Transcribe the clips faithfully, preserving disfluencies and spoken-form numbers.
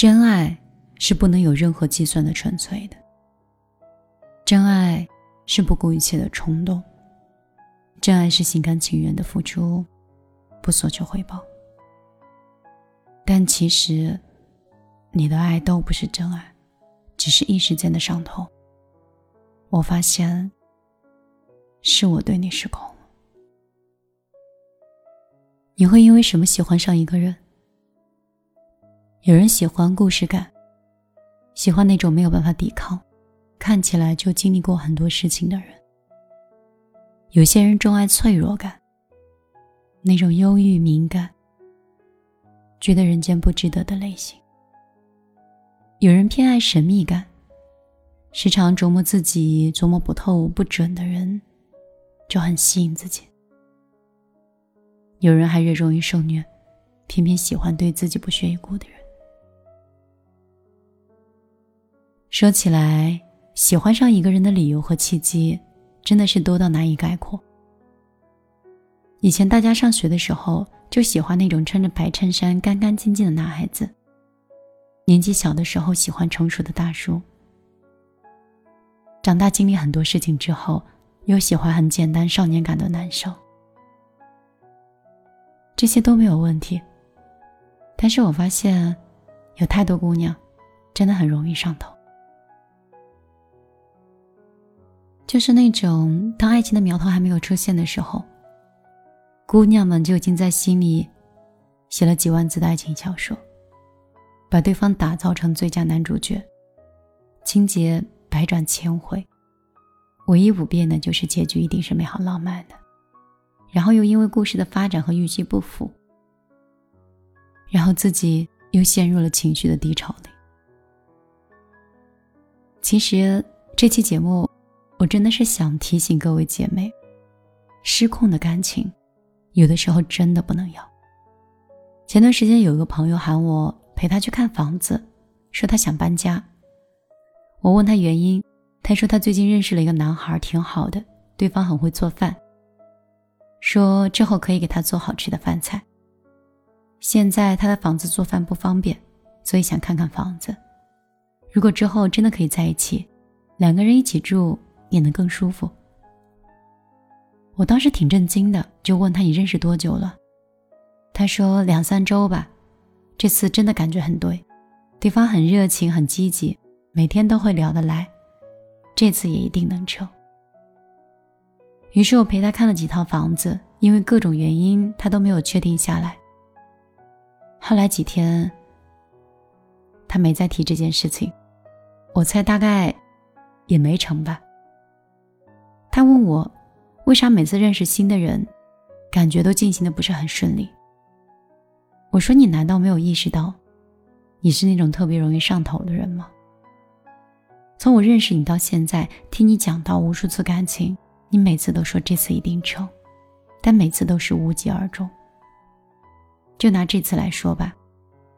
真爱是不能有任何计算的纯粹的，真爱是不顾一切的冲动，真爱是心甘情愿的付出，不索求回报。但其实你的爱都不是真爱，只是一时间的上头。我发现是我对你失控了。你会因为什么喜欢上一个人？有人喜欢故事感，喜欢那种没有办法抵抗，看起来就经历过很多事情的人。有些人钟爱脆弱感，那种忧郁敏感，觉得人间不值得的类型。有人偏爱神秘感，时常琢磨自己琢磨不透不准的人就很吸引自己。有人还热衷于受虐，偏偏喜欢对自己不屑一顾的人。说起来，喜欢上一个人的理由和契机真的是多到难以概括。以前大家上学的时候就喜欢那种穿着白衬衫干干净净的男孩子，年纪小的时候喜欢成熟的大叔，长大经历很多事情之后又喜欢很简单少年感的男生。这些都没有问题，但是我发现有太多姑娘真的很容易上头，就是那种当爱情的苗头还没有出现的时候，姑娘们就已经在心里写了几万字的爱情小说，把对方打造成最佳男主角，情节百转千回，唯一不变的就是结局一定是美好浪漫的，然后又因为故事的发展和预期不符，然后自己又陷入了情绪的低潮里。其实这期节目我真的是想提醒各位姐妹，失控的感情有的时候真的不能要。前段时间有一个朋友喊我陪他去看房子，说他想搬家。我问他原因，他说他最近认识了一个男孩，挺好的，对方很会做饭，说之后可以给他做好吃的饭菜。现在他的房子做饭不方便，所以想看看房子，如果之后真的可以在一起，两个人一起住也能更舒服。我当时挺震惊的，就问他你认识多久了。他说两三周吧，这次真的感觉很对，对方很热情很积极，每天都会聊得来，这次也一定能成。于是我陪他看了几套房子，因为各种原因他都没有确定下来。后来几天他没再提这件事情，我猜大概也没成吧。他问我为啥每次认识新的人感觉都进行的不是很顺利。我说你难道没有意识到你是那种特别容易上头的人吗？从我认识你到现在，听你讲到无数次感情，你每次都说这次一定成，但每次都是无疾而终。就拿这次来说吧，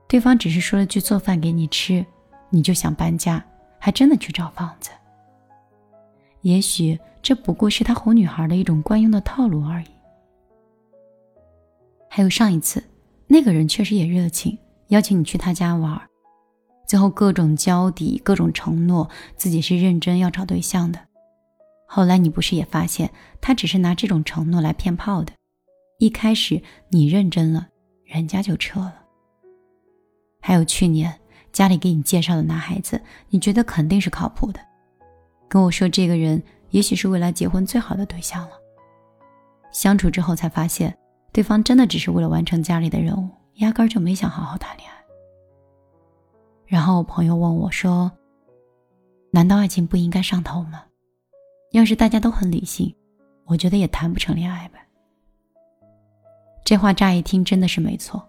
对方只是说了句做饭给你吃，你就想搬家，还真的去找房子。也许这不过是他哄女孩的一种惯用的套路而已。还有上一次，那个人确实也热情，邀请你去他家玩，最后各种交底，各种承诺，自己是认真要找对象的。后来你不是也发现，他只是拿这种承诺来骗炮的。一开始你认真了，人家就撤了。还有去年，家里给你介绍的男孩子，你觉得肯定是靠谱的，跟我说这个人也许是未来结婚最好的对象了。相处之后才发现，对方真的只是为了完成家里的任务，压根儿就没想好好谈恋爱。然后朋友问我说，难道爱情不应该上头吗？要是大家都很理性，我觉得也谈不成恋爱吧。这话乍一听真的是没错，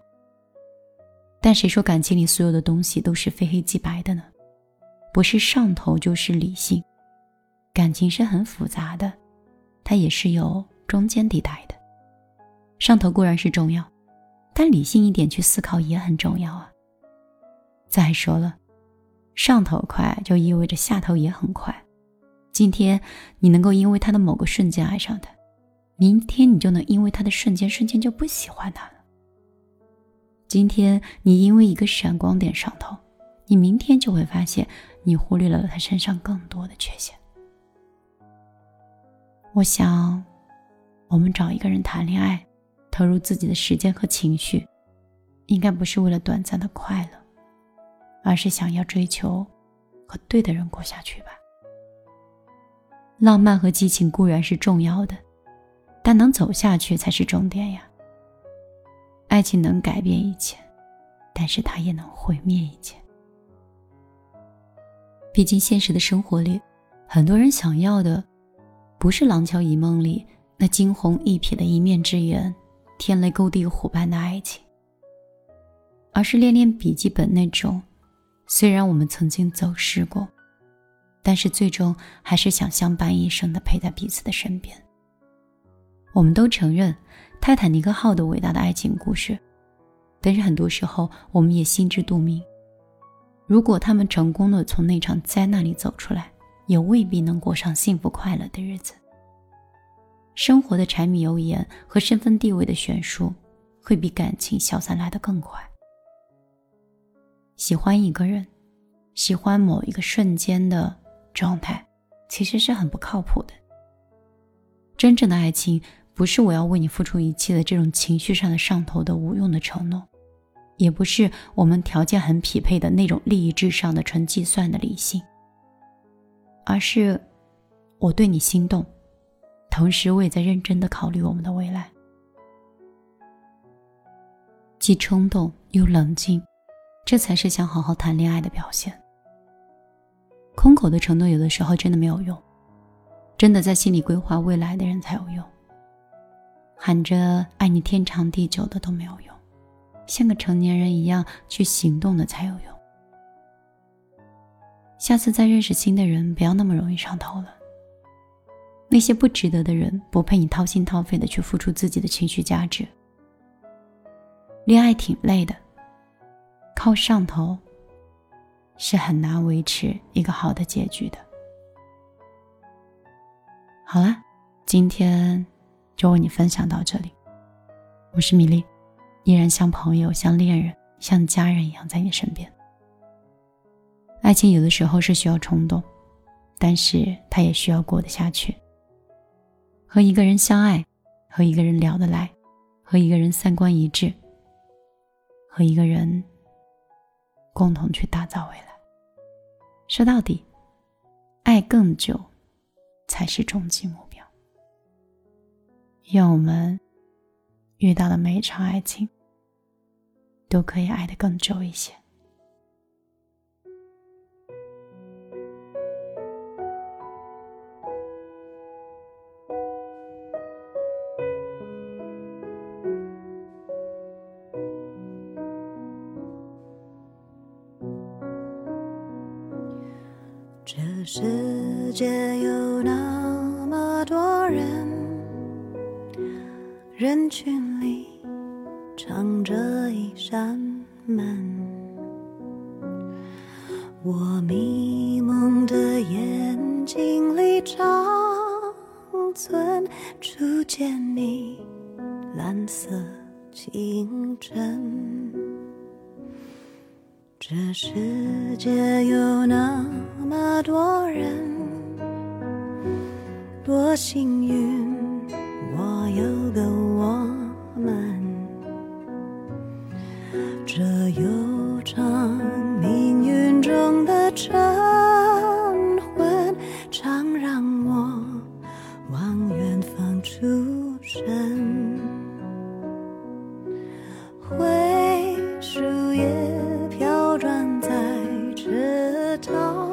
但谁说感情里所有的东西都是非黑即白的呢？不是上头就是理性，感情是很复杂的，它也是有中间地带的。上头固然是重要，但理性一点去思考也很重要啊。再说了，上头快就意味着下头也很快。今天你能够因为他的某个瞬间爱上他，明天你就能因为他的瞬间瞬间就不喜欢他了。今天你因为一个闪光点上头，你明天就会发现你忽略了他身上更多的缺陷。我想我们找一个人谈恋爱，投入自己的时间和情绪，应该不是为了短暂的快乐，而是想要追求和对的人过下去吧。浪漫和激情固然是重要的，但能走下去才是重点呀。爱情能改变一切，但是它也能毁灭一切。毕竟现实的生活里，很多人想要的不是《廊桥遗梦》里那惊鸿一瞥的一面之缘，天雷勾地火般的爱情，而是《恋恋笔记本》那种虽然我们曾经走失过，但是最终还是想相伴一生地陪在彼此的身边。我们都承认泰坦尼克号的伟大的爱情故事，但是很多时候我们也心知肚明，如果他们成功地从那场灾难里走出来，也未必能过上幸福快乐的日子。生活的柴米油盐和身份地位的悬殊，会比感情消散来得更快。喜欢一个人，喜欢某一个瞬间的状态，其实是很不靠谱的。真正的爱情不是我要为你付出一切的这种情绪上的上头的无用的承诺，也不是我们条件很匹配的那种利益至上的纯计算的理性，而是我对你心动，同时我也在认真地考虑我们的未来。既冲动又冷静，这才是想好好谈恋爱的表现。空口的承诺有的时候真的没有用，真的在心里规划未来的人才有用。喊着爱你天长地久的都没有用，像个成年人一样去行动的才有用。下次再认识新的人，不要那么容易上头了。那些不值得的人，不配你掏心掏肺的去付出自己的情绪价值。恋爱挺累的，靠上头是很难维持一个好的结局的。好了，今天就为你分享到这里。我是米粒，依然像朋友，像恋人，像家人一样在你身边。爱情有的时候是需要冲动，但是它也需要过得下去。和一个人相爱，和一个人聊得来，和一个人三观一致，和一个人共同去打造未来。说到底，爱更久才是终极目标。愿我们遇到的每一场爱情都可以爱得更久一些。这世界有那么多人，人群里藏着一扇门，我迷蒙的眼睛里长存初见你蓝色清晨。这世界有那么多人，多幸运我有个我们，这悠长命运中的晨昏，常让我往远方出神。回树叶飘转在池塘，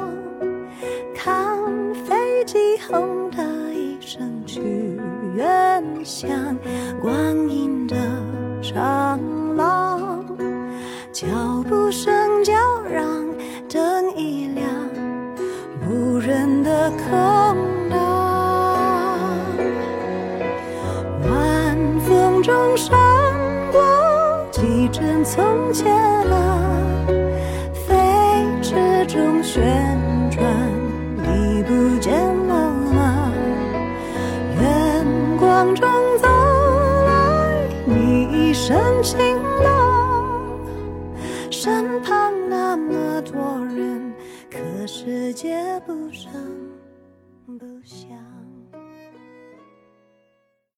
看飞机轰的一声去远乡，光阴的长廊，脚步声叫嚷，灯一亮，无人的空荡，晚风中闪过几帧从前了，中旋转，你不见了吗？远光中走来，你一身晴朗，身旁那么的做人，可世界不声不响。